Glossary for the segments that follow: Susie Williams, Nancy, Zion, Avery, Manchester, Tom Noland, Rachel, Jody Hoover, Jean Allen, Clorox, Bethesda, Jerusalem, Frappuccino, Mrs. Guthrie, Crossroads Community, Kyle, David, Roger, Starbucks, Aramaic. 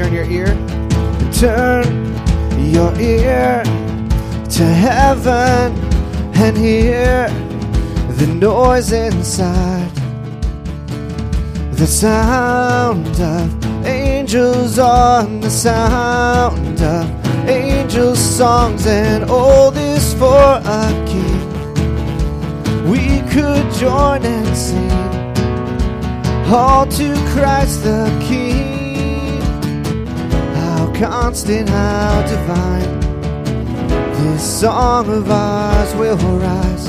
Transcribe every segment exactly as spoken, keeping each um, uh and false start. turn your ear. Turn your ear to heaven and hear the noise inside. The sound of angels on the sound of angels' songs, and all this for a king. We could join and sing all to Christ the King. How constant, how divine, this song of ours will rise.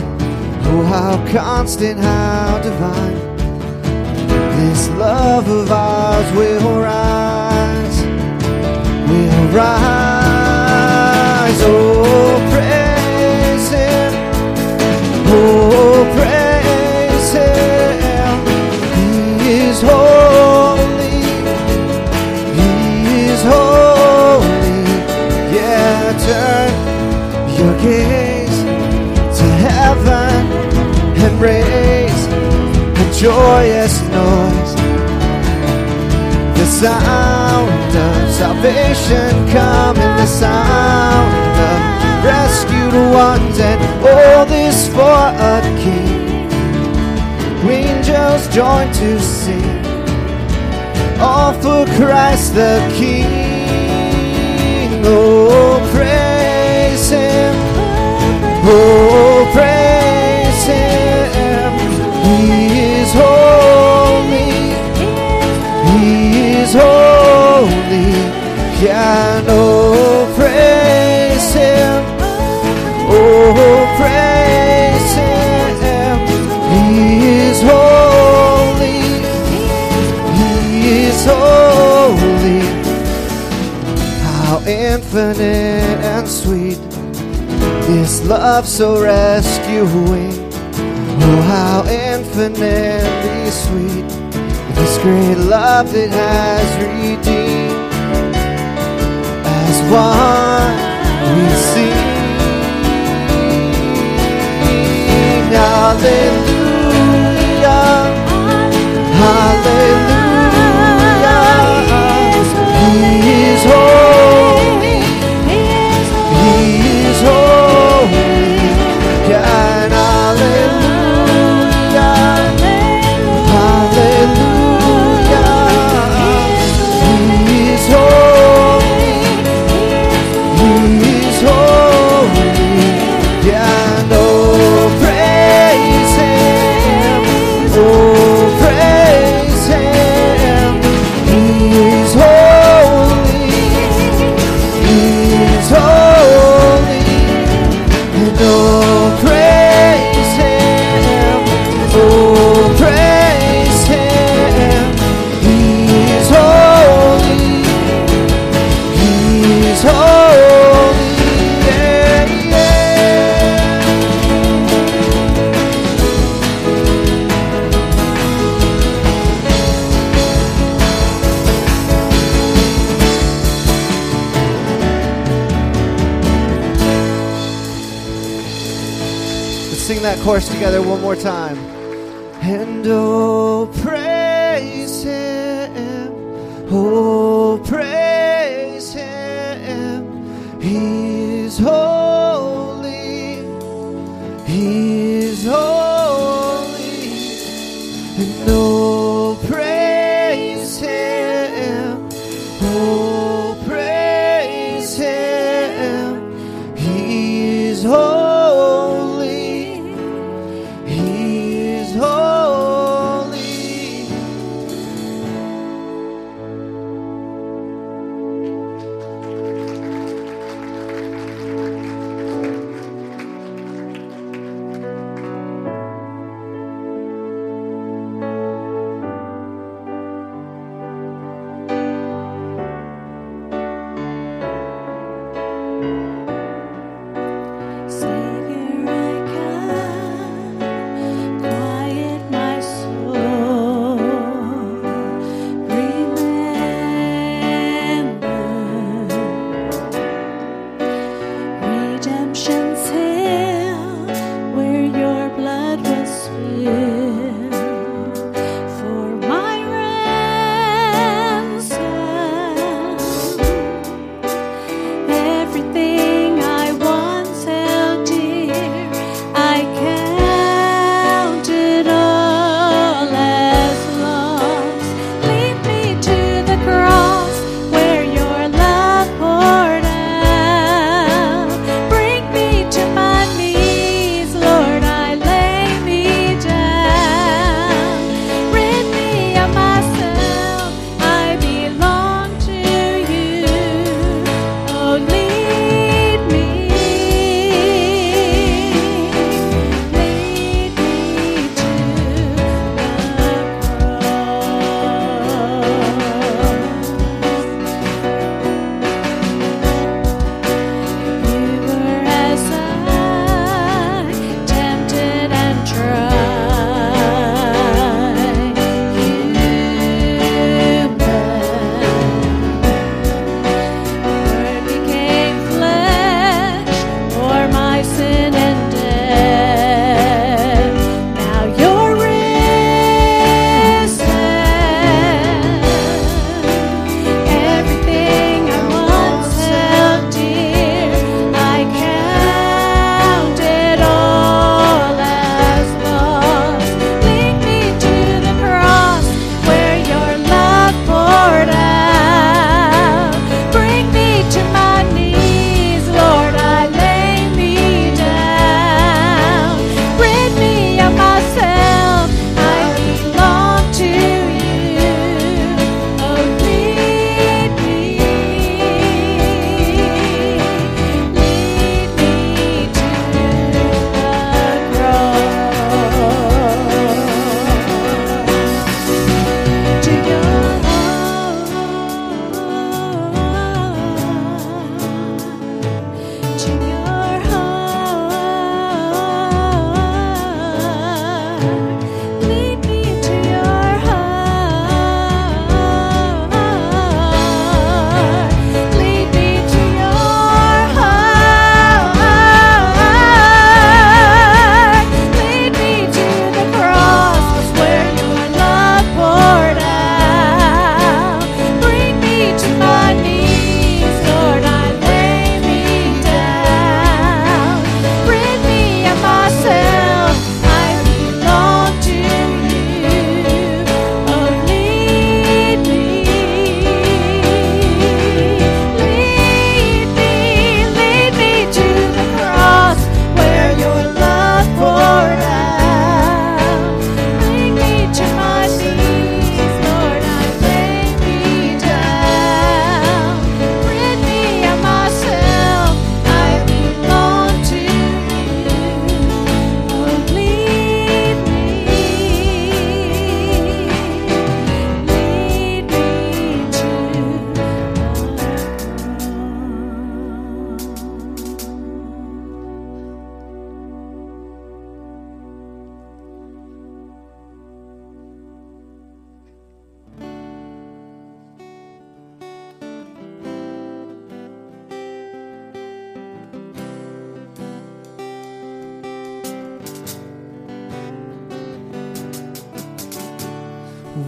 Oh, how constant, how divine, this love of ours will rise, will rise. Oh, praise Him. Oh, praise Him. He is holy. He is holy. Yeah, turn your gaze to heaven and raise a joyous noise. The sound of salvation coming, the sound of rescued ones, and all this for a king. Angels join to sing, all for Christ the King. Oh, praise Him. Oh, praise Him. He is holy. He is holy. Yeah, oh, praise Him. Oh, praise Him. He is holy. He is holy. How infinite and sweet this love so rescuing. Oh, how infinitely sweet this great love that has redeemed. As one we sing, hallelujah, hallelujah. He is holy. He is holy. God, hallelujah, hallelujah. He is holy. He is holy. God, oh, praise Him. Oh, praise Him. He is holy. He is holy. And oh, praise Him. Oh, praise Him. He is holy. He is holy. Yeah, yeah. Let's sing that chorus together one more time. And oh, praise Him. Oh, praise Him. He is holy. He is holy. And oh, praise Him. Oh, praise Him. He is holy. He is holy.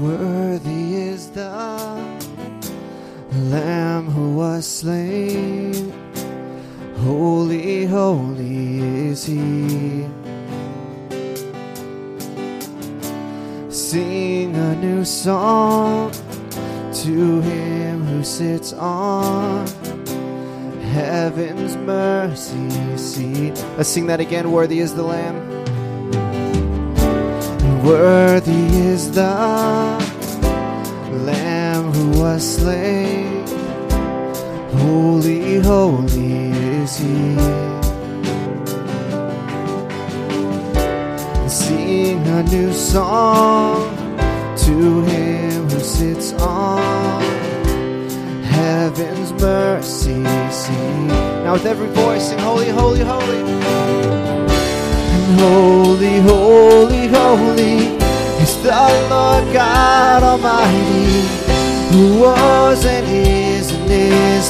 Worthy is the Lamb who was slain. Holy, holy is he. Sing a new song to him who sits on heaven's mercy seat. Let's sing that again. Worthy is the Lamb. Worthy is the Lamb who was slain. Holy, holy is he. Sing a new song to him who sits on heaven's mercy seat. Now with every voice sing holy, holy, holy. Holy, holy, holy is the Lord God Almighty, who was and is and is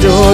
Joy.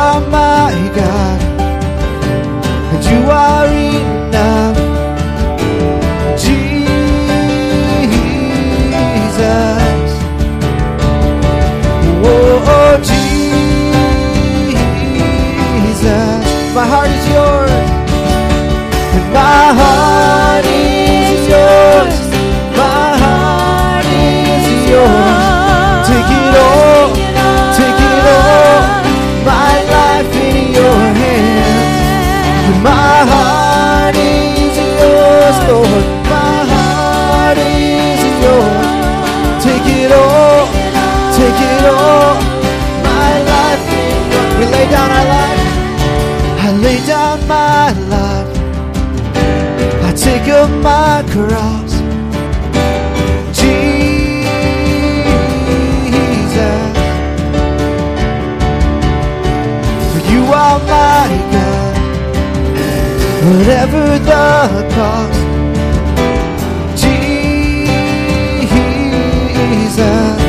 are my God, and you are enough, Jesus. Oh, oh, Jesus, my heart is yours, and my heart is yours. My heart is yours, Lord. My heart is yours. Take it all, take it all. My life is yours. We lay down our life. I lay down my life. I take up my cross. Jesus, for you are my God. Whatever the cost, Jesus.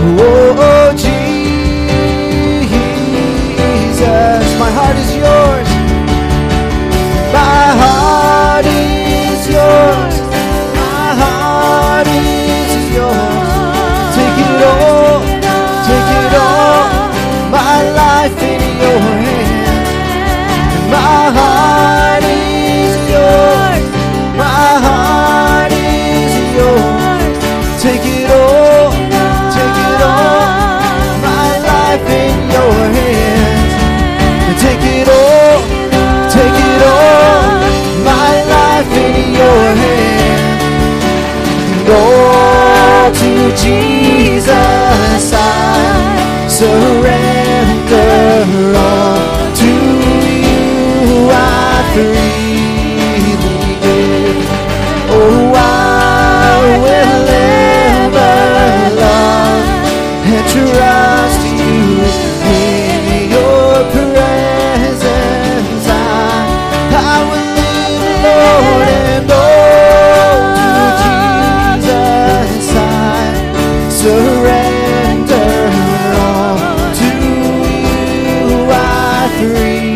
Oh, oh, Jesus. My heart is yours. My heart is yours. My heart is yours. Take it all. Take it all. My life in your hands. My heart is yours. My heart is yours. Take it all. Take it all. My life in your hands. Take it all. Take it all. My life in your hands. And all to Jesus I surrender all. Oh, I will ever love and trust you in your presence. I, I will live, Lord, and all to Jesus I surrender all to you. I freely.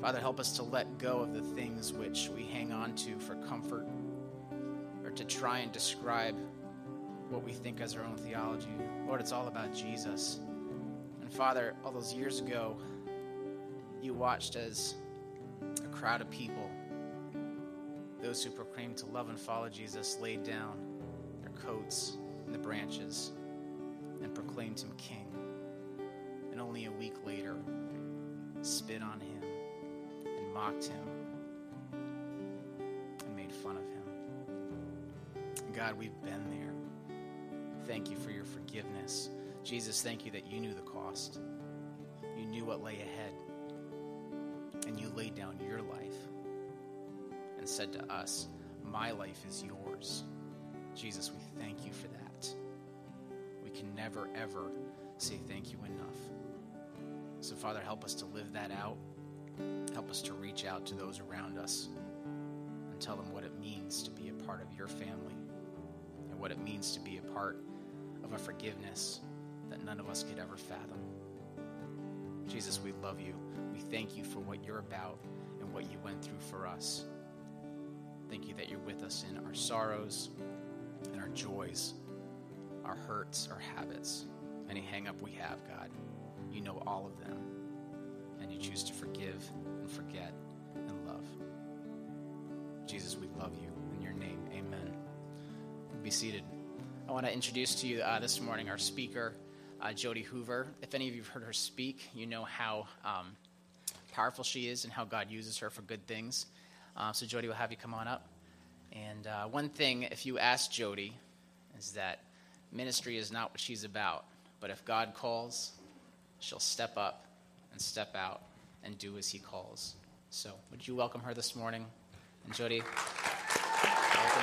Father, help us to let go of the things which we hang on to for comfort or to try and describe what we think as our own theology. Lord, it's all about Jesus. And Father, all those years ago, you watched as a crowd of people, those who proclaimed to love and follow Jesus, laid down their coats in the branches and proclaimed him king. And only a week later, spit on him. Mocked him and made fun of him. God, we've been there. Thank you for your forgiveness. Jesus, thank you that you knew the cost. You knew what lay ahead. And you laid down your life and said to us, my life is yours. Jesus, we thank you for that. We can never, ever say thank you enough. So, Father, help us to live that out. Help us to reach out to those around us and tell them what it means to be a part of your family and what it means to be a part of a forgiveness that none of us could ever fathom. Jesus, we love you. We thank you for what you're about and what you went through for us. Thank you that you're with us in our sorrows and our joys, our hurts, our habits, any hang-up we have, God. You know all of them, and you choose to forgive and forget and love. Jesus, we love you. In your name, amen. Be seated. I want to introduce to you uh, this morning our speaker, uh, Jody Hoover. If any of you have heard her speak, you know how um, powerful she is and how God uses her for good things. Uh, so Jody, we'll have you come on up. And uh, one thing, if you ask Jody, is that ministry is not what she's about. But if God calls, she'll step up and step out and do as he calls. So would you welcome her this morning? And Jody, welcome.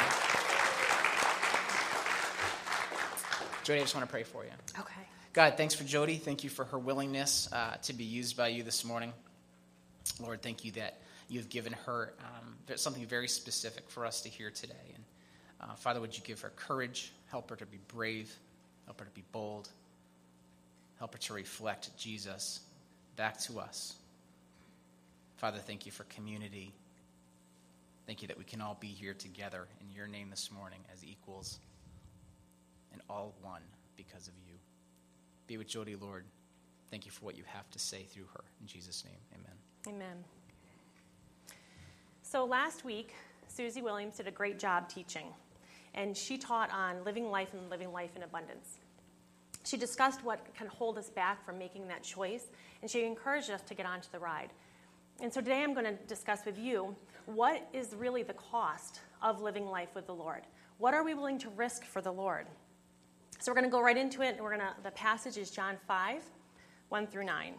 Jody, I just want to pray for you. Okay. God, thanks for Jody. Thank you for her willingness uh, to be used by you this morning. Lord, thank you that you've given her um, something very specific for us to hear today. And uh, Father, would you give her courage, help her to be brave, help her to be bold, help her to reflect Jesus back to us. Father, thank you for community. Thank you that we can all be here together in your name this morning as equals and all one because of you. Be with Jody, Lord. Thank you for what you have to say through her. In Jesus' name, amen. Amen. So last week, Susie Williams did a great job teaching, and she taught on living life and living life in abundance. She discussed what can hold us back from making that choice, and she encouraged us to get onto the ride. And so today I'm going to discuss with you what is really the cost of living life with the Lord. What are we willing to risk for the Lord? So we're going to go right into it, and we're going to, the passage is John five, one through nine.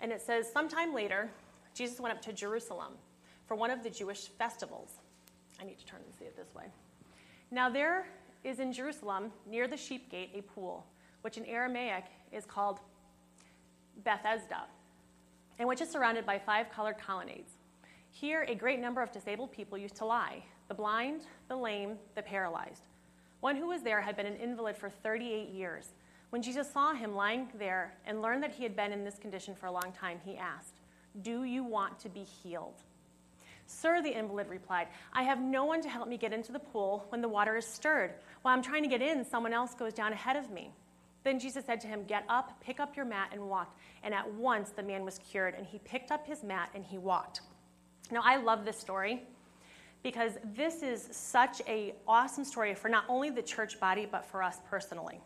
And it says, sometime later, Jesus went up to Jerusalem for one of the Jewish festivals. I need to turn and see it this way. Now there is in Jerusalem, near the sheep gate, a pool, which in Aramaic is called Bethesda, and which is surrounded by five colored colonnades. Here, a great number of disabled people used to lie, the blind, the lame, the paralyzed. One who was there had been an invalid for thirty-eight years. When Jesus saw him lying there and learned that he had been in this condition for a long time, he asked, "Do you want to be healed?" "Sir," the invalid replied, "I have no one to help me get into the pool when the water is stirred. While I'm trying to get in, someone else goes down ahead of me." Then Jesus said to him, "Get up, pick up your mat, and walk." And at once the man was cured, and he picked up his mat and he walked. Now, I love this story because this is such an awesome story for not only the church body, but for us personally.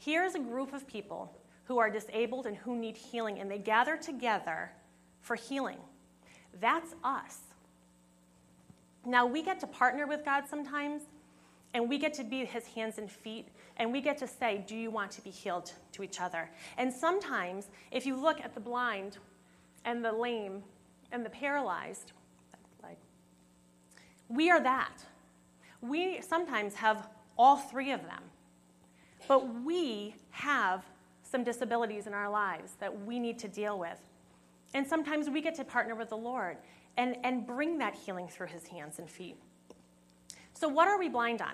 Here's a group of people who are disabled and who need healing, and they gather together for healing. That's us. Now, we get to partner with God sometimes, and we get to be his hands and feet, and we get to say, "Do you want to be healed?" to each other. And sometimes, if you look at the blind and the lame and the paralyzed, we are that. We sometimes have all three of them, but we have some disabilities in our lives that we need to deal with. And sometimes we get to partner with the Lord and, and bring that healing through his hands and feet. So what are we blind on?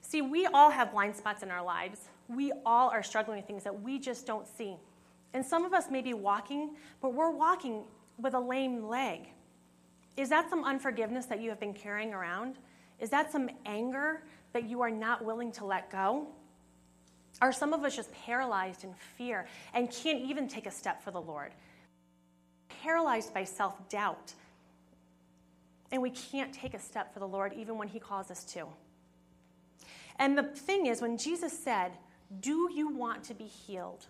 See, we all have blind spots in our lives. We all are struggling with things that we just don't see. And some of us may be walking, but we're walking with a lame leg. Is that some unforgiveness that you have been carrying around? Is that some anger that you are not willing to let go? Are some of us just paralyzed in fear and can't even take a step for the Lord? Paralyzed by self-doubt, and we can't take a step for the Lord even when he calls us to. And the thing is, when Jesus said, "Do you want to be healed?"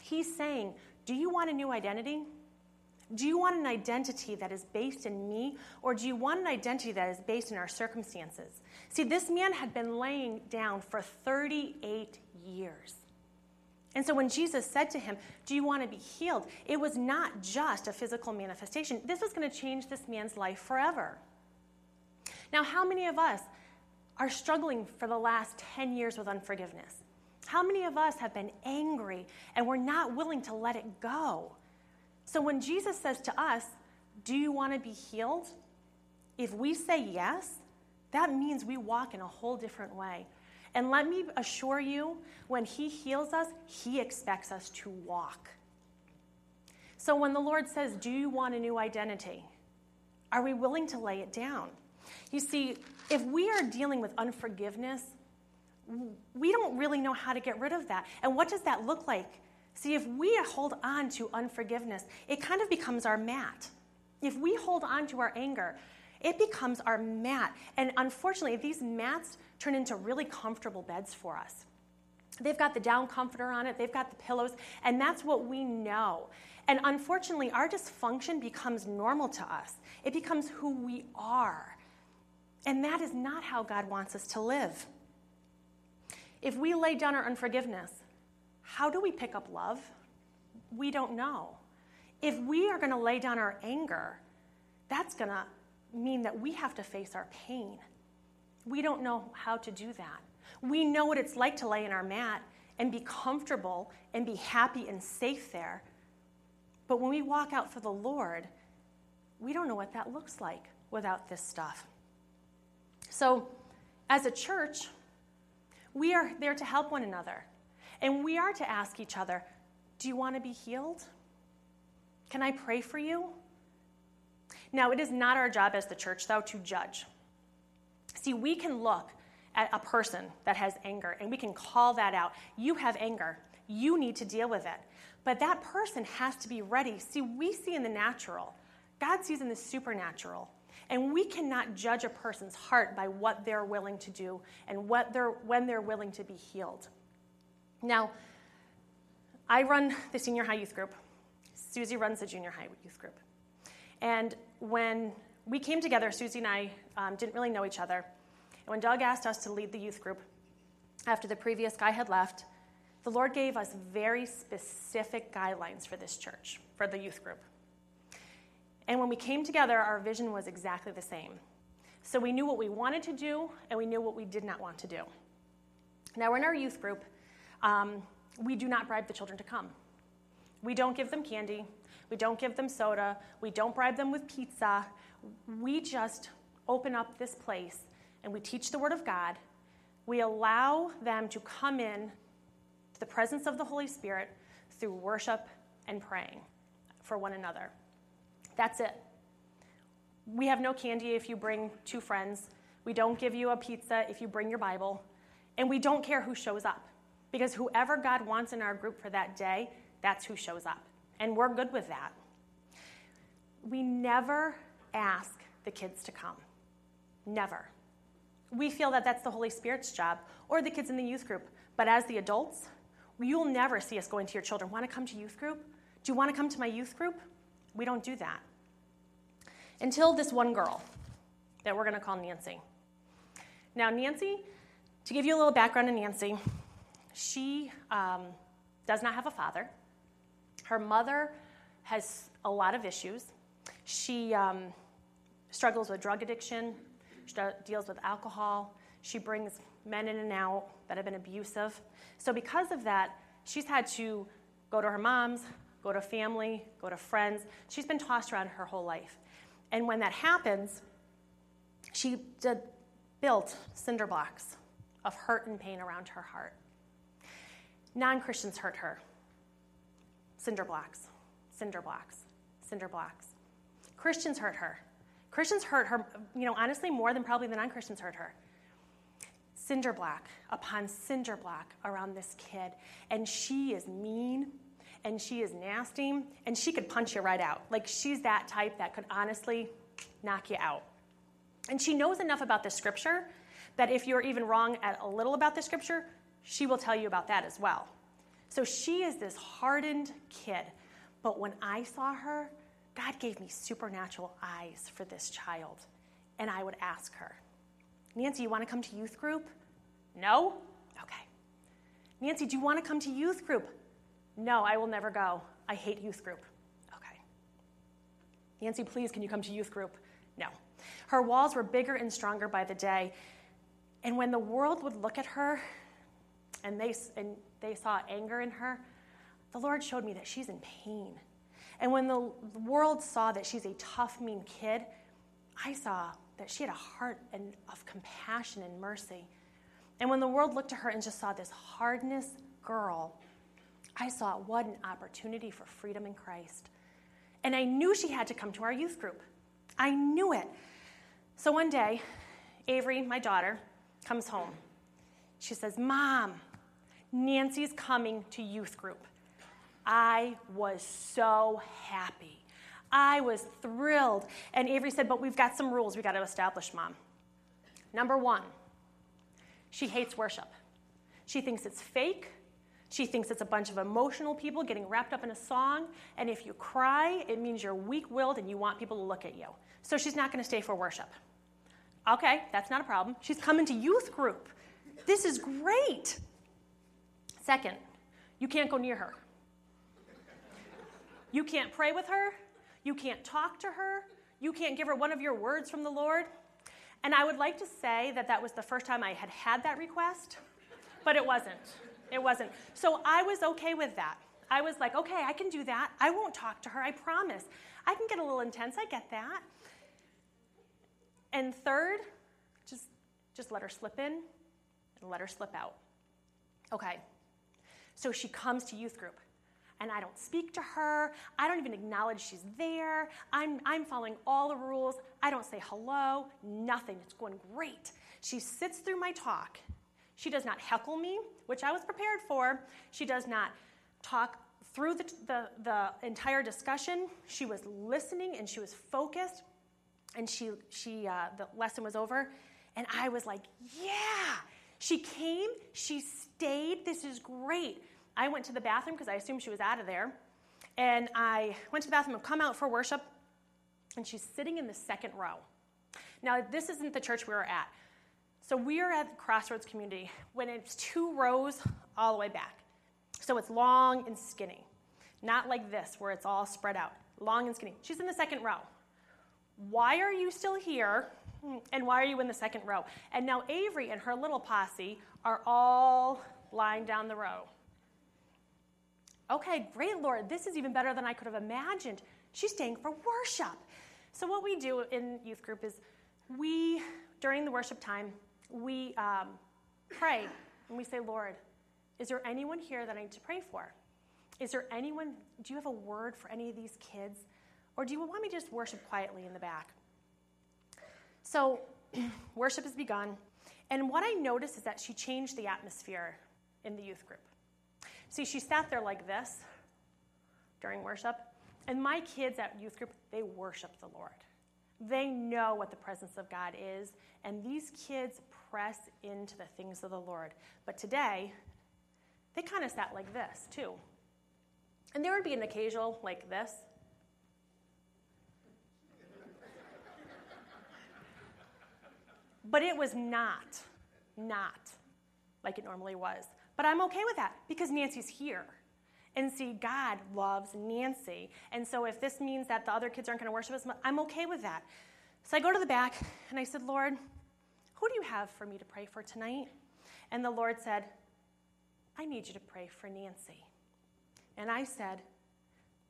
he's saying, "Do you want a new identity? Do you want an identity that is based in me, or do you want an identity that is based in our circumstances? See, this man had been laying down for thirty-eight years. And so when Jesus said to him, do you want to be healed? It was not just a physical manifestation. This was going to change this man's life forever. Now, how many of us are struggling for the last ten years with unforgiveness? How many of us have been angry and we're not willing to let it go? So when Jesus says to us, do you want to be healed? If we say yes, that means we walk in a whole different way. And let me assure you, when he heals us, he expects us to walk. So when the Lord says, do you want a new identity? Are we willing to lay it down? You see, if we are dealing with unforgiveness, we don't really know how to get rid of that. And what does that look like? See, if we hold on to unforgiveness, it kind of becomes our mat. If we hold on to our anger, it becomes our mat. And unfortunately, these mats turn into really comfortable beds for us. They've got the down comforter on it. They've got the pillows. And that's what we know. And unfortunately, our dysfunction becomes normal to us. It becomes who we are. And that is not how God wants us to live. If we lay down our unforgiveness, how do we pick up love? We don't know. If we are going to lay down our anger, that's going to mean that we have to face our pain. We don't know how to do that. We know what it's like to lay in our mat and be comfortable and be happy and safe there. But when we walk out for the Lord, we don't know what that looks like without this stuff. So as a church, we are there to help one another. And we are to ask each other, do you want to be healed? Can I pray for you? Now, it is not our job as the church, though, to judge. See, we can look at a person that has anger, and we can call that out. You have anger. You need to deal with it. But that person has to be ready. See, we see in the natural. God sees in the supernatural. And we cannot judge a person's heart by what they're willing to do and what they're, when they're willing to be healed. Now, I run the senior high youth group. Susie runs the junior high youth group. And when we came together, Susie and I um, didn't really know each other. And when Doug asked us to lead the youth group after the previous guy had left, the Lord gave us very specific guidelines for this church, for the youth group. And when we came together, our vision was exactly the same. So we knew what we wanted to do, and we knew what we did not want to do. Now, in our youth group, um, we do not bribe the children to come. We don't give them candy. We don't give them soda. We don't bribe them with pizza. We just open up this place, and we teach the Word of God. We allow them to come in to the presence of the Holy Spirit through worship and praying for one another. That's it. We have no candy if you bring two friends. We don't give you a pizza if you bring your Bible. And we don't care who shows up, because whoever God wants in our group for that day, that's who shows up. And we're good with that. We never ask the kids to come. Never. We feel that that's the Holy Spirit's job, or the kids in the youth group. But as the adults, you'll never see us going to your children. Want to come to youth group? Do you want to come to my youth group? We don't do that. Until this one girl that we're going to call Nancy. Now, Nancy, to give you a little background on Nancy, she um, does not have a father. Her mother has a lot of issues. She um, struggles with drug addiction. She deals with alcohol. She brings men in and out that have been abusive. So because of that, she's had to go to her mom's, go to family, go to friends. She's been tossed around her whole life. And when that happens, she did, built cinder blocks of hurt and pain around her heart. Non-Christians hurt her. Cinder blocks, cinder blocks, cinder blocks. Christians hurt her. Christians hurt her, you know, honestly, more than probably the non-Christians hurt her. Cinder block upon cinder block around this kid. And she is mean, and she is nasty, and she could punch you right out. Like, she's that type that could honestly knock you out. And she knows enough about the scripture that if you're even wrong at a little about the scripture, she will tell you about that as well. So she is this hardened kid. But when I saw her, God gave me supernatural eyes for this child. And I would ask her, Nancy, you want to come to youth group? No? Okay. Nancy, do you want to come to youth group? No, I will never go. I hate youth group. Okay. Nancy, please, can you come to youth group? No. Her walls were bigger and stronger by the day. And when the world would look at her and they, and they saw anger in her, the Lord showed me that she's in pain. And when the world saw that she's a tough, mean kid, I saw that she had a heart and of compassion and mercy. And when the world looked at her and just saw this hardness girl, I saw what an opportunity for freedom in Christ. And I knew she had to come to our youth group. I knew it. So one day, Avery, my daughter, comes home. She says, Mom, Nancy's coming to youth group. I was so happy. I was thrilled. And Avery said, but we've got some rules we've got to establish, Mom. Number one, she hates worship. She thinks it's fake. She thinks it's a bunch of emotional people getting wrapped up in a song. And if you cry, it means you're weak-willed and you want people to look at you. So she's not going to stay for worship. Okay, that's not a problem. She's coming to youth group. This is great. Second, you can't go near her. You can't pray with her. You can't talk to her. You can't give her one of your words from the Lord. And I would like to say that that was the first time I had had that request, but it wasn't. It wasn't. So I was okay with that. I was like, okay, I can do that. I won't talk to her, I promise. I can get a little intense, I get that. And third, just, just let her slip in and let her slip out. Okay, so she comes to youth group. And I don't speak to her. I don't even acknowledge she's there. I'm, I'm following all the rules. I don't say hello, nothing. It's going great. She sits through my talk. She does not heckle me, which I was prepared for. She does not talk through the, the, the entire discussion. She was listening, and she was focused. And she, she uh, the lesson was over. And I was like, yeah. She came. She stayed. This is great. I went to the bathroom because I assumed she was out of there. And I went to the bathroom and come out for worship. And she's sitting in the second row. Now, this isn't the church we were at. So we are at the Crossroads Community when it's two rows all the way back. So it's long and skinny. Not like this where it's all spread out. Long and skinny. She's in the second row. Why are you still here? And why are you in the second row? And now Avery and her little posse are all lying down the row. Okay, great, Lord, this is even better than I could have imagined. She's staying for worship. So what we do in youth group is we, during the worship time, we um, pray, and we say, Lord, is there anyone here that I need to pray for? Is there anyone, do you have a word for any of these kids? Or do you want me to just worship quietly in the back? So worship has begun, and what I noticed is that she changed the atmosphere in the youth group. See, she sat there like this during worship, and my kids at youth group, they worship the Lord. They know what the presence of God is, and these kids press into the things of the Lord. But today, they kind of sat like this, too. And there would be an occasional like this. But it was not, not like it normally was. But I'm okay with that because Nancy's here. And see, God loves Nancy. And so if this means that the other kids aren't going to worship us, I'm okay with that. So I go to the back, and I said, Lord, who do you have for me to pray for tonight? And the Lord said, I need you to pray for Nancy. And I said,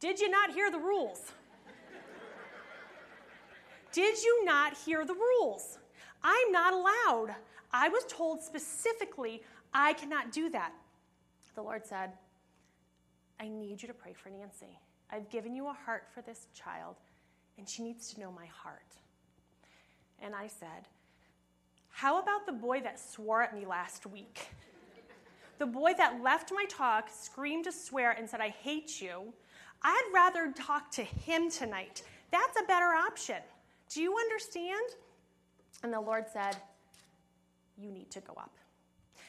did you not hear the rules? Did you not hear the rules? I'm not allowed. I was told specifically I cannot do that. The Lord said, I need you to pray for Nancy. I've given you a heart for this child, and she needs to know my heart. And I said, how about the boy that swore at me last week? The boy that left my talk, screamed a swear, and said, I hate you. I'd rather talk to him tonight. That's a better option. Do you understand? And the Lord said, you need to go up.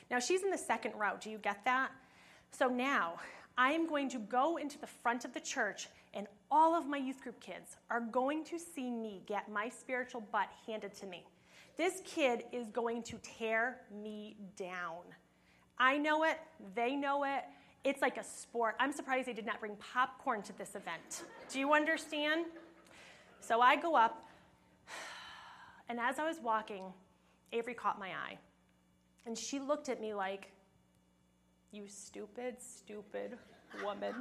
Now, she's in the second row. Do you get that? So now, I am going to go into the front of the church, and all of my youth group kids are going to see me get my spiritual butt handed to me. This kid is going to tear me down. I know it. They know it. It's like a sport. I'm surprised they did not bring popcorn to this event. Do you understand? So I go up, and as I was walking, Avery caught my eye. And she looked at me like, you stupid, stupid woman.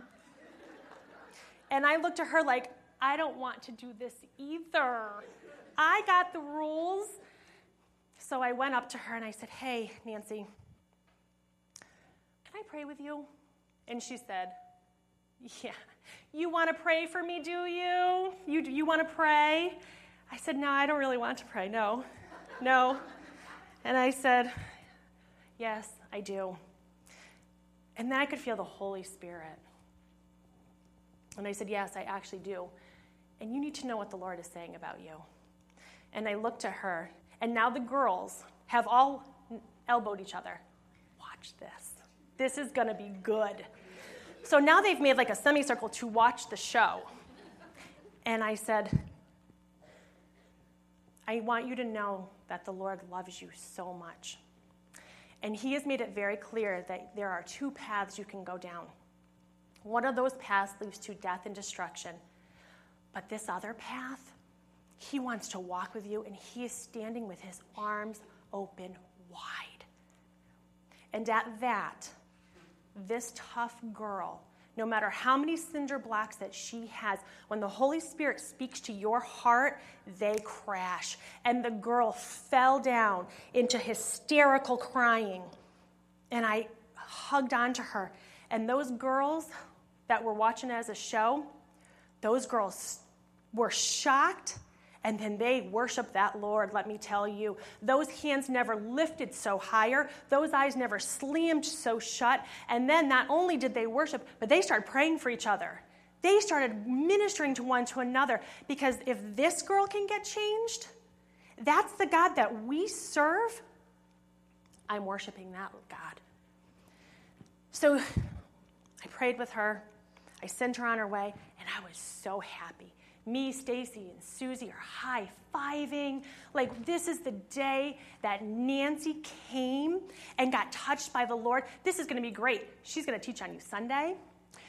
And I looked at her like, I don't want to do this either. I got the rules. So I went up to her and I said, hey, Nancy, can I pray with you? And she said, yeah. You want to pray for me, do you? You, you want to pray? I said, no, I don't really want to pray, no, no. And I said, yes, I do. And then I could feel the Holy Spirit. And I said, yes, I actually do. And you need to know what the Lord is saying about you. And I looked at her, and now the girls have all elbowed each other. Watch this. This is going to be good. So now they've made like a semicircle to watch the show. And I said, I want you to know that the Lord loves you so much. And he has made it very clear that there are two paths you can go down. One of those paths leads to death and destruction. But this other path, he wants to walk with you, and he is standing with his arms open wide. And at that, this tough girl, no matter how many cinder blocks that she has, when the Holy Spirit speaks to your heart, they crash. And the girl fell down into hysterical crying. And I hugged onto her. And those girls that were watching as a show, those girls were shocked, and then they worshiped that Lord, let me tell you. Those hands never lifted so higher. Those eyes never slammed so shut. And then not only did they worship, but they started praying for each other. They started ministering to one to another, because if this girl can get changed, that's the God that we serve. I'm worshiping that God. So I prayed with her. I sent her on her way, and I was so happy. Me, Stacy, and Susie are high-fiving. Like, this is the day that Nancy came and got touched by the Lord. This is going to be great. She's going to teach on you Sunday.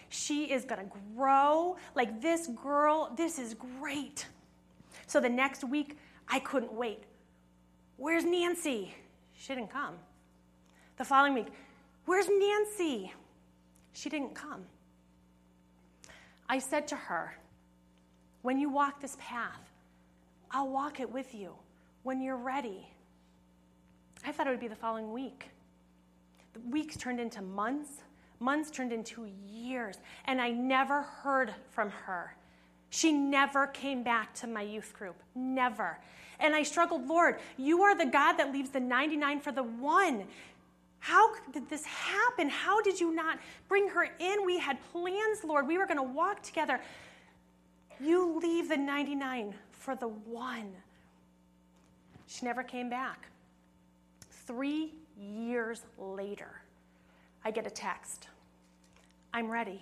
She is going to grow. Like, this girl, this is great. So the next week, I couldn't wait. Where's Nancy? She didn't come. The following week, where's Nancy? She didn't come. I said to her, when you walk this path, I'll walk it with you when you're ready. I thought it would be the following week. The weeks turned into months, months turned into years, and I never heard from her. She never came back to my youth group, never. And I struggled, Lord, you are the God that leaves the ninety-nine for the one. How did this happen? How did you not bring her in? We had plans, Lord. We were going to walk together. You leave the ninety-nine for the one. She never came back. Three years later, I get a text. I'm ready.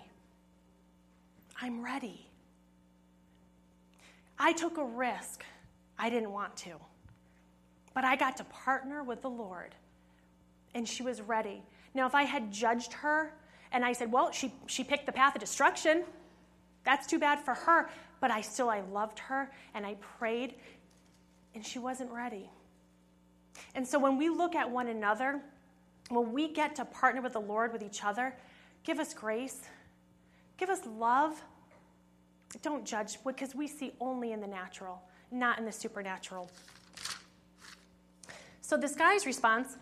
I'm ready. I took a risk. I didn't want to. But I got to partner with the Lord, and she was ready. Now, if I had judged her, and I said, well, she, she picked the path of destruction, that's too bad for her, but I still, I loved her, and I prayed, and she wasn't ready. And so when we look at one another, when we get to partner with the Lord, with each other, give us grace, give us love. Don't judge, because we see only in the natural, not in the supernatural. So this guy's response,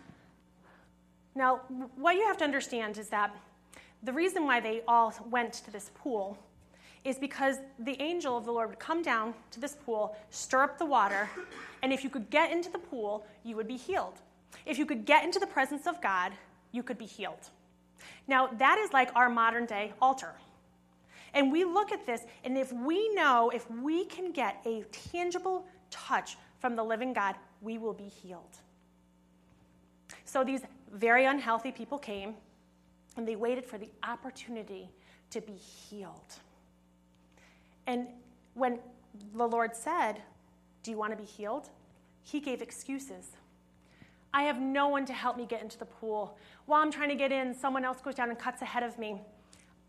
now what you have to understand is that the reason why they all went to this pool is because the angel of the Lord would come down to this pool, stir up the water, and if you could get into the pool, you would be healed. If you could get into the presence of God, you could be healed. Now, that is like our modern-day altar. And we look at this, and if we know, if we can get a tangible touch from the living God, we will be healed. So these very unhealthy people came, and they waited for the opportunity to be healed. And when the Lord said, do you want to be healed? He gave excuses. I have no one to help me get into the pool. While I'm trying to get in, someone else goes down and cuts ahead of me.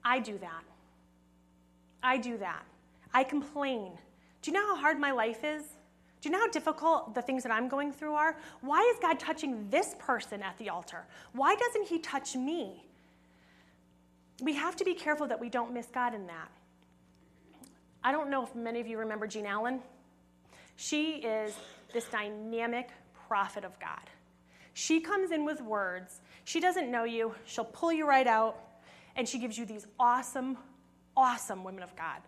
I do that. I do that. I complain. Do you know how hard my life is? Do you know how difficult the things that I'm going through are? Why is God touching this person at the altar? Why doesn't he touch me? We have to be careful that we don't miss God in that. I don't know if many of you remember Jean Allen. She is this dynamic prophet of God. She comes in with words. She doesn't know you. She'll pull you right out, and she gives you these awesome, awesome women of God.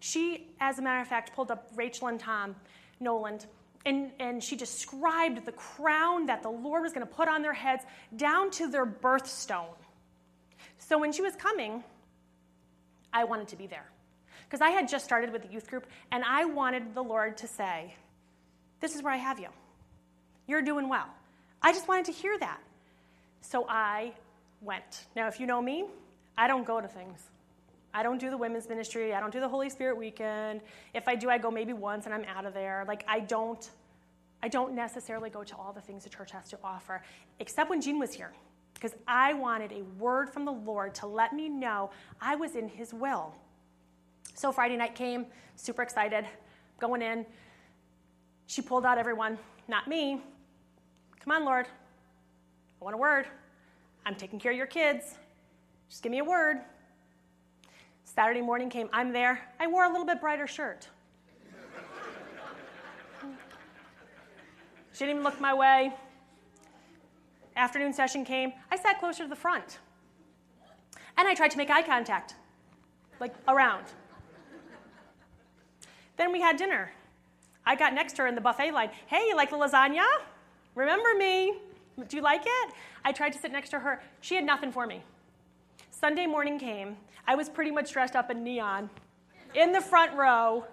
She, as a matter of fact, pulled up Rachel and Tom Noland, and, and she described the crown that the Lord was going to put on their heads down to their birthstone. So when she was coming, I wanted to be there. Because I had just started with the youth group, and I wanted the Lord to say, this is where I have you. You're doing well. I just wanted to hear that. So I went. Now, if you know me, I don't go to things. I don't do the women's ministry. I don't do the Holy Spirit weekend. If I do, I go maybe once, and I'm out of there. Like, I don't, I don't necessarily go to all the things the church has to offer, except when Jean was here, because I wanted a word from the Lord to let me know I was in his will. So Friday night came, super excited, going in. She pulled out everyone, not me. Come on, Lord. I want a word. I'm taking care of your kids. Just give me a word. Saturday morning came, I'm there. I wore a little bit brighter shirt. She didn't even look my way. Afternoon session came. I sat closer to the front. And I tried to make eye contact, like around. Then we had dinner. I got next to her in the buffet line. Hey, you like the lasagna? Remember me? Do you like it? I tried to sit next to her. She had nothing for me. Sunday morning came. I was pretty much dressed up in neon in the front row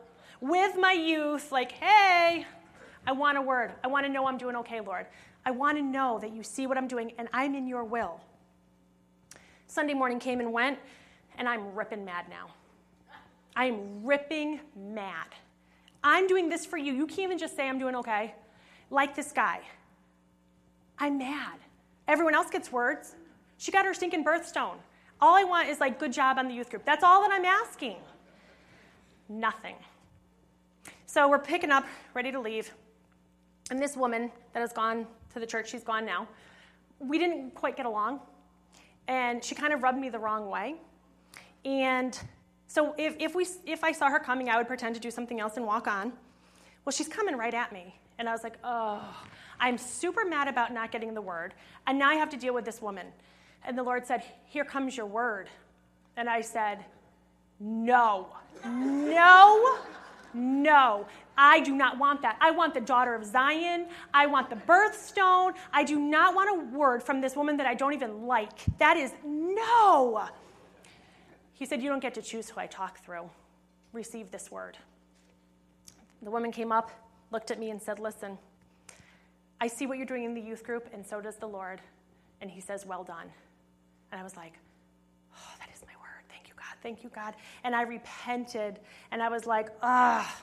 with my youth, like, hey, I want a word. I want to know I'm doing okay, Lord. I want to know that you see what I'm doing and I'm in your will. Sunday morning came and went, and I'm ripping mad now. I am ripping mad. I'm doing this for you. You can't even just say I'm doing okay. Like this guy. I'm mad. Everyone else gets words. She got her stinking birthstone. All I want is like good job on the youth group. That's all that I'm asking. Nothing. So we're picking up, ready to leave. And this woman that has gone to the church, she's gone now, we didn't quite get along. And she kind of rubbed me the wrong way. And so if if we if I saw her coming, I would pretend to do something else and walk on. Well, she's coming right at me. And I was like, oh, I'm super mad about not getting the word. And now I have to deal with this woman. And the Lord said, here comes your word. And I said, no, no, no. I do not want that. I want the daughter of Zion. I want the birthstone. I do not want a word from this woman that I don't even like. That is no. He said, you don't get to choose who I talk through. Receive this word. The woman came up, looked at me, and said, listen, I see what you're doing in the youth group, and so does the Lord. And he says, well done. And I was like, oh, that is my word. Thank you, God. Thank you, God. And I repented, and I was like, ah.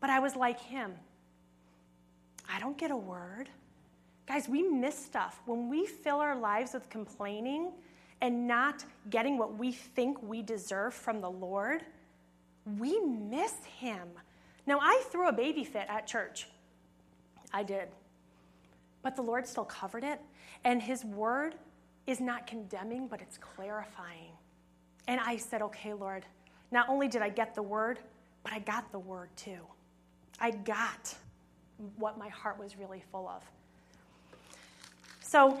But I was like him. I don't get a word. Guys, we miss stuff. When we fill our lives with complaining and not getting what we think we deserve from the Lord, we miss him. Now, I threw a baby fit at church. I did. But the Lord still covered it, and his word is not condemning, but it's clarifying. And I said, okay, Lord, not only did I get the word, but I got the word too. I got what my heart was really full of. So,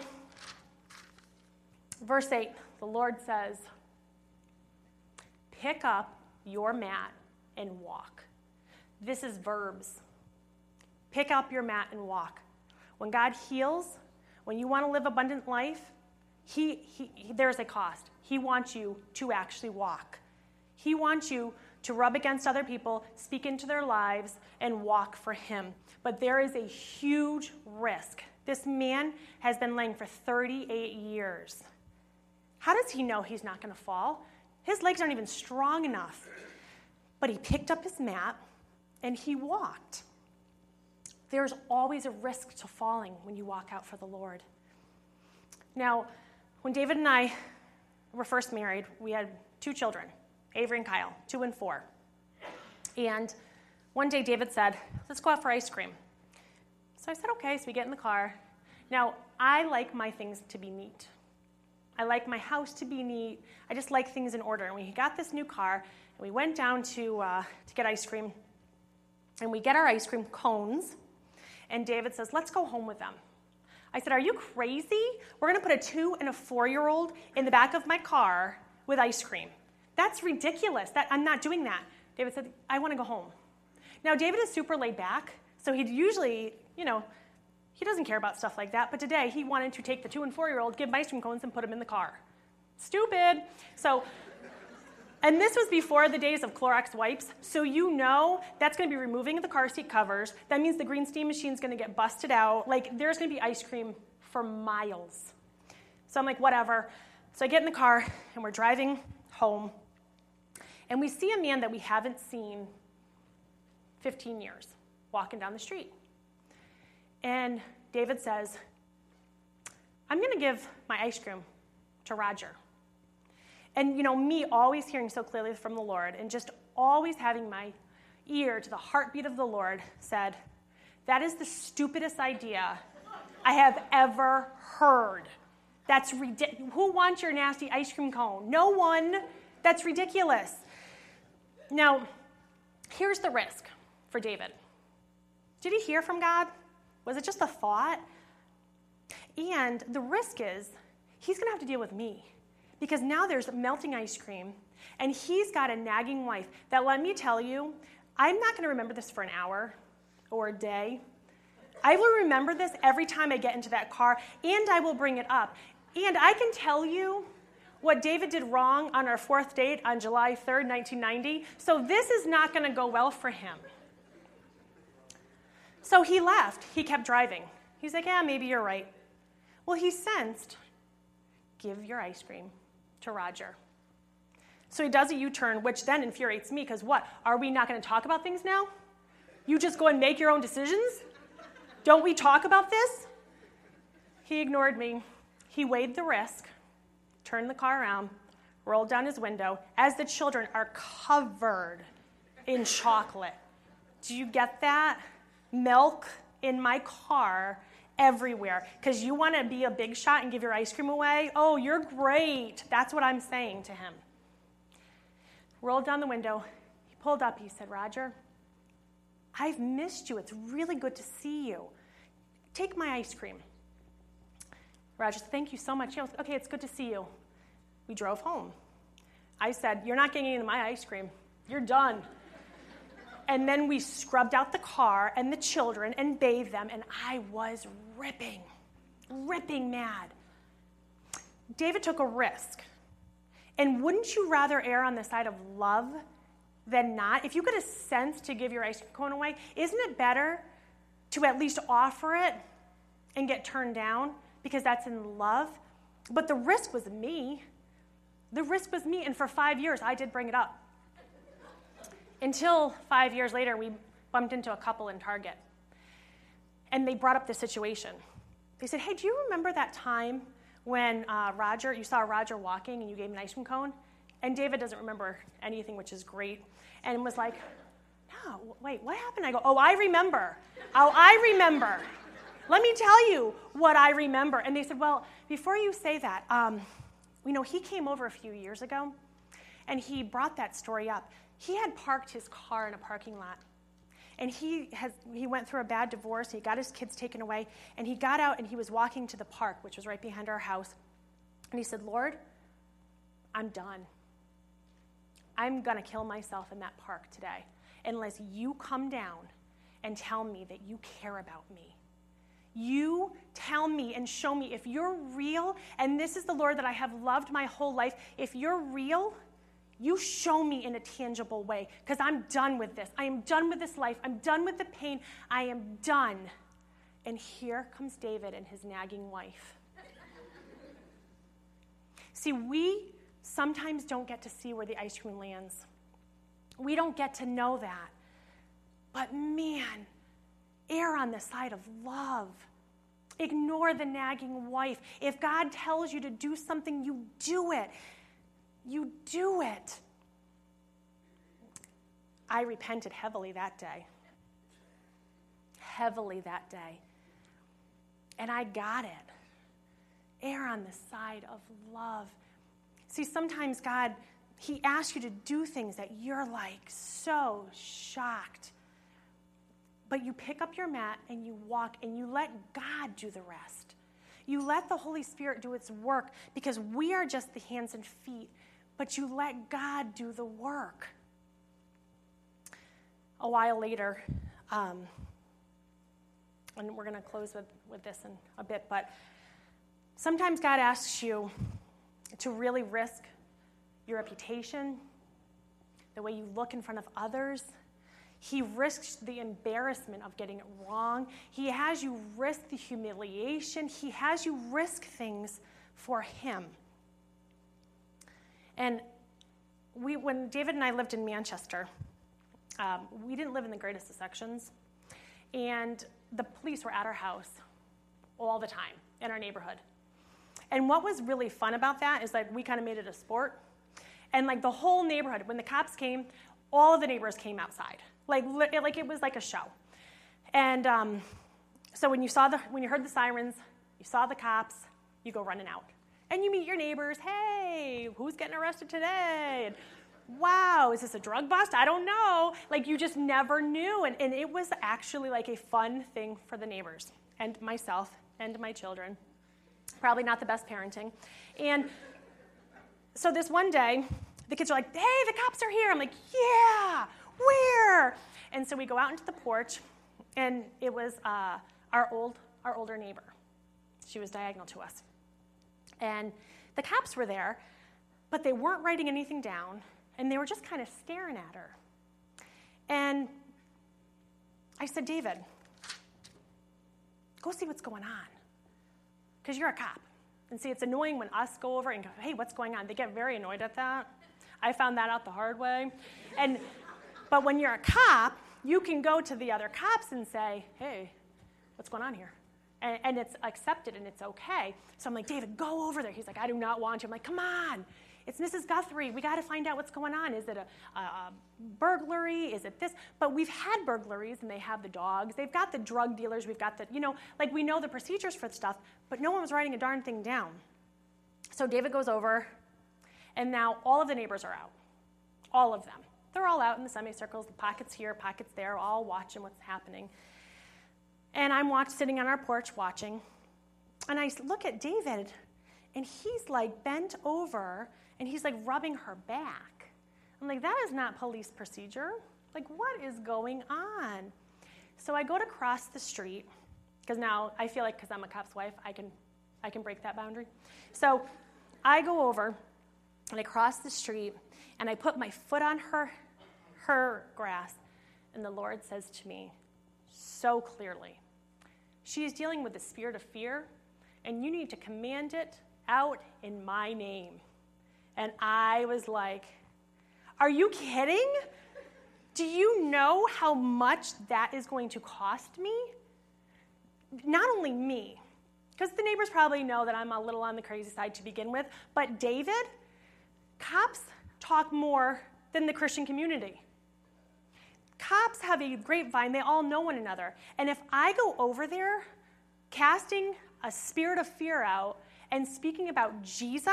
verse eight, the Lord says, pick up your mat and walk. This is verbs. Pick up your mat and walk. When God heals, when you want to live abundant life, he, he, he there's a cost. He wants you to actually walk. He wants you to rub against other people, speak into their lives, and walk for him. But there is a huge risk. This man has been laying for thirty-eight years. How does he know he's not going to fall? His legs aren't even strong enough. But he picked up his mat and he walked. There's always a risk to falling when you walk out for the Lord. Now, when David and I were first married, we had two children, Avery and Kyle, two and four. And one day David said, let's go out for ice cream. So I said, okay, so we get in the car. Now, I like my things to be neat. I like my house to be neat. I just like things in order. And we got this new car, and we went down to uh, to get ice cream. And we get our ice cream cones, and David says, let's go home with them. I said, are you crazy? We're going to put a two- and a four-year-old in the back of my car with ice cream. That's ridiculous. That I'm not doing that. David said, I want to go home. Now, David is super laid back, so he'd usually, you know, he doesn't care about stuff like that. But today, he wanted to take the two- and four-year-old, give him ice cream cones, and put him in the car. Stupid. So... And this was before the days of Clorox wipes, so you know that's going to be removing the car seat covers. That means the green steam machine's going to get busted out. Like, there's going to be ice cream for miles. So I'm like, whatever. So I get in the car, and we're driving home, and we see a man that we haven't seen fifteen years walking down the street. And David says, I'm going to give my ice cream to Roger. And, you know, me always hearing so clearly from the Lord and just always having my ear to the heartbeat of the Lord said, that is the stupidest idea I have ever heard. That's ridiculous. Who wants your nasty ice cream cone? No one. That's ridiculous. Now, here's the risk for David. Did he hear from God? Was it just a thought? And the risk is he's going to have to deal with me. Because now there's melting ice cream, and he's got a nagging wife that, let me tell you, I'm not going to remember this for an hour or a day. I will remember this every time I get into that car, and I will bring it up. And I can tell you what David did wrong on our fourth date on July third, nineteen ninety, so this is not going to go well for him. So he left. He kept driving. He's like, yeah, maybe you're right. Well, he sensed, give your ice cream to Roger. So he does a U-turn, which then infuriates me, because what? Are we not going to talk about things now? You just go and make your own decisions? Don't we talk about this? He ignored me. He weighed the risk, turned the car around, rolled down his window, as the children are covered in chocolate. Do you get that? Milk in my car everywhere, because you want to be a big shot and give your ice cream away? Oh, you're great. That's what I'm saying to him. Rolled down the window. He pulled up. He said, Roger, I've missed you. It's really good to see you. Take my ice cream. Roger said, thank you so much. Yeah, okay, it's good to see you. We drove home. I said, you're not getting any of my ice cream. You're done. And then we scrubbed out the car and the children and bathed them, and I was ripping, ripping mad. David took a risk. And wouldn't you rather err on the side of love than not? If you get a sense to give your ice cream cone away, isn't it better to at least offer it and get turned down, because that's in love? But the risk was me. The risk was me, and for five years I did bring it up. Until five years later, we bumped into a couple in Target. And they brought up the situation. They said, hey, do you remember that time when uh, Roger, you saw Roger walking and you gave him an ice cream cone? And David doesn't remember anything, which is great. And was like, no, wait, what happened? I go, oh, I remember. Oh, I remember. Let me tell you what I remember. And they said, well, before you say that, um, you know, he came over a few years ago, and he brought that story up. He had parked his car in a parking lot, and he has he went through a bad divorce. He got his kids taken away, and he got out, and he was walking to the park, which was right behind our house, and he said, Lord, I'm done. I'm going to kill myself in that park today unless you come down and tell me that you care about me. You tell me and show me if you're real, and this is the Lord that I have loved my whole life, if you're real, you show me in a tangible way, because I'm done with this. I am done with this life. I'm done with the pain. I am done. And here comes David and his nagging wife. See, we sometimes don't get to see where the ice cream lands. We don't get to know that. But man, err on the side of love. Ignore the nagging wife. If God tells you to do something, you do it. You do it. I repented heavily that day. Heavily that day. And I got it. Err on the side of love. See, sometimes God, he asks you to do things that you're like so shocked. But you pick up your mat and you walk and you let God do the rest. You let the Holy Spirit do its work, because we are just the hands and feet, but you let God do the work. A while later, um, and we're going to close with, with this in a bit, but sometimes God asks you to really risk your reputation, the way you look in front of others. He risks the embarrassment of getting it wrong. He has you risk the humiliation. He has you risk things for him. And we, when David and I lived in Manchester, um, we didn't live in the greatest of sections. And the police were at our house all the time in our neighborhood. And what was really fun about that is, like, we kind of made it a sport. And, like, the whole neighborhood, when the cops came, all of the neighbors came outside. Like, it, like it was like a show. And um, so when you saw the, when you heard the sirens, you saw the cops, you go running out. And you meet your neighbors. Hey, who's getting arrested today? And, wow, is this a drug bust? I don't know. Like, you just never knew. And, and it was actually like a fun thing for the neighbors and myself and my children. Probably not the best parenting. And so this one day, the kids are like, hey, the cops are here. I'm like, yeah, where? And so we go out into the porch, and it was uh, our old, our older neighbor. She was diagonal to us. And the cops were there, but they weren't writing anything down, and they were just kind of staring at her. And I said, David, go see what's going on, because you're a cop. And see, it's annoying when us go over and go, hey, what's going on? They get very annoyed at that. I found that out the hard way. And but when you're a cop, you can go to the other cops and say, hey, what's going on here? And, and it's accepted and it's okay. So I'm like, David, go over there. He's like, I do not want to. I'm like, come on. It's Missus Guthrie. We got to find out what's going on. Is it a, a, a burglary? Is it this? But we've had burglaries, and they have the dogs. They've got the drug dealers. We've got the, you know, like, we know the procedures for stuff, but no one was writing a darn thing down. So David goes over, and now all of the neighbors are out. All of them. They're all out in the semicircles, the pockets here, pockets there, all watching what's happening. And I'm watch, sitting on our porch watching, and I look at David, and he's, like, bent over, and he's, like, rubbing her back. I'm like, that is not police procedure. Like, what is going on? So I go to cross the street, because now I feel like, because I'm a cop's wife, I can I can break that boundary. So I go over, and I cross the street, and I put my foot on her, her grass, and the Lord says to me so clearly, she is dealing with the spirit of fear, and you need to command it out in my name. And I was like, are you kidding? Do you know how much that is going to cost me? Not only me, because the neighbors probably know that I'm a little on the crazy side to begin with, but David, cops talk more than the Christian community. Cops have a grapevine. They all know one another. And if I go over there casting a spirit of fear out and speaking about Jesus,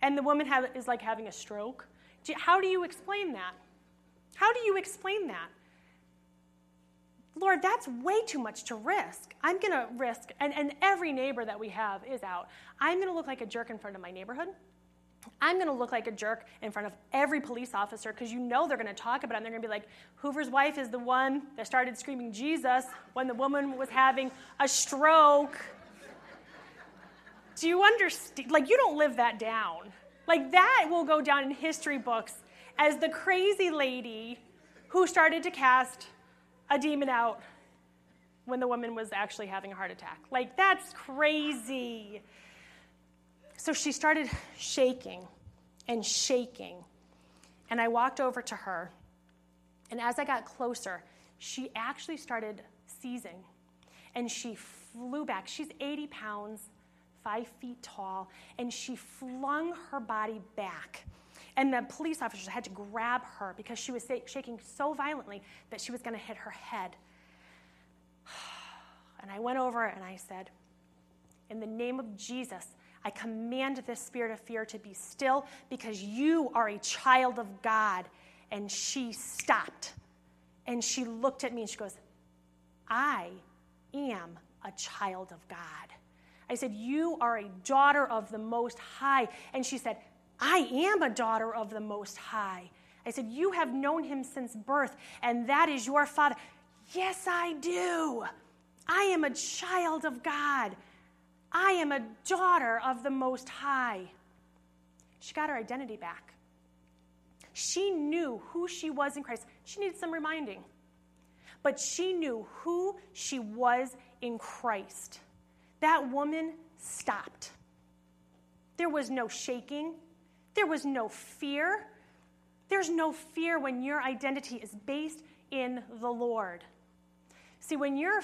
and the woman have, is like having a stroke. Do, how do you explain that? How do you explain that? Lord, that's way too much to risk. I'm going to risk, and, and every neighbor that we have is out. I'm going to look like a jerk in front of my neighborhood. I'm going to look like a jerk in front of every police officer, because you know they're going to talk about it, and they're going to be like, Hoover's wife is the one that started screaming Jesus when the woman was having a stroke. Do you understand? Like, you don't live that down. Like, that will go down in history books as the crazy lady who started to cast a demon out when the woman was actually having a heart attack. Like, that's crazy. So she started shaking and shaking And I walked over to her, and as I got closer, she actually started seizing, and she flew back. She's eighty pounds, five feet tall, and she flung her body back. And the police officers had to grab her because she was shaking so violently that she was going to hit her head. And I went over and I said, "In the name of Jesus, I command this spirit of fear to be still because you are a child of God." And she stopped. And she looked at me and she goes, "I am a child of God." I said, "You are a daughter of the Most High." And she said, "I am a daughter of the Most High." I said, "You have known him since birth, and that is your father." "Yes, I do. I am a child of God. I am a daughter of the Most High." She got her identity back. She knew who she was in Christ. She needed some reminding, but she knew who she was in Christ. That woman stopped. There was no shaking. There was no fear. There's no fear when your identity is based in the Lord. See, when your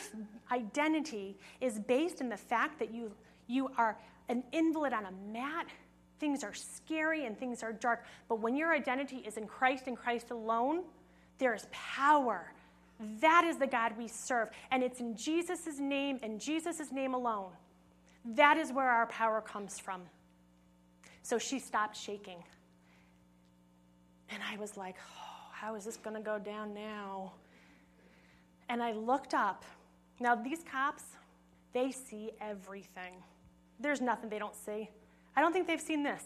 identity is based in the fact that you, you are an invalid on a mat, things are scary and things are dark. But when your identity is in Christ and Christ alone, there is power. That is the God we serve. And it's in Jesus' name and Jesus' name alone. That is where our power comes from. So she stopped shaking. And I was like, oh, how is this going to go down now? And I looked up. Now, these cops, they see everything. There's nothing they don't see. I don't think they've seen this.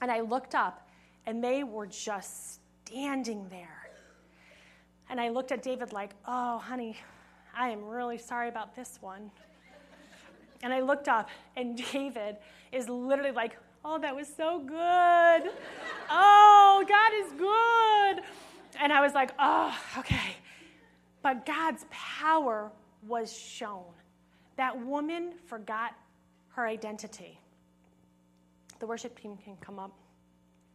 And I looked up, and they were just standing there. And I looked at David like, oh, honey, I am really sorry about this one. And I looked up, and David is literally like, oh, that was so good. Oh, God is good. And I was like, oh, okay. But God's power was shown. That woman forgot her identity. The worship team can come up,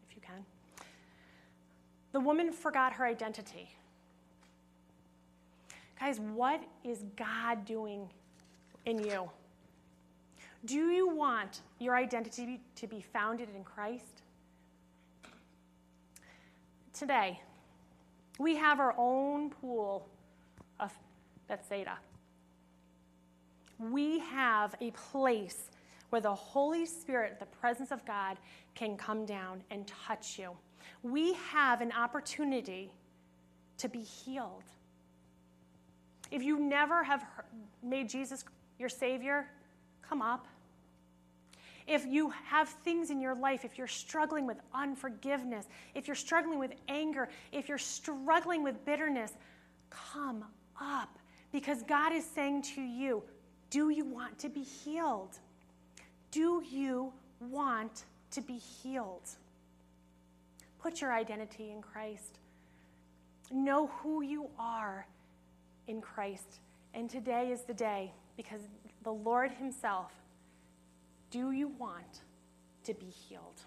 if you can. The woman forgot her identity. Guys, what is God doing in you? Do you want your identity to be founded in Christ? Today, we have our own pool of Bethesda. We have a place where the Holy Spirit, the presence of God, can come down and touch you. We have an opportunity to be healed. If you never have made Jesus your Savior, come up. If you have things in your life, if you're struggling with unforgiveness, if you're struggling with anger, if you're struggling with bitterness, come up. Because God is saying to you, do you want to be healed? Do you want to be healed? Put your identity in Christ. Know who you are in Christ. And today is the day, because the Lord himself, do you want to be healed?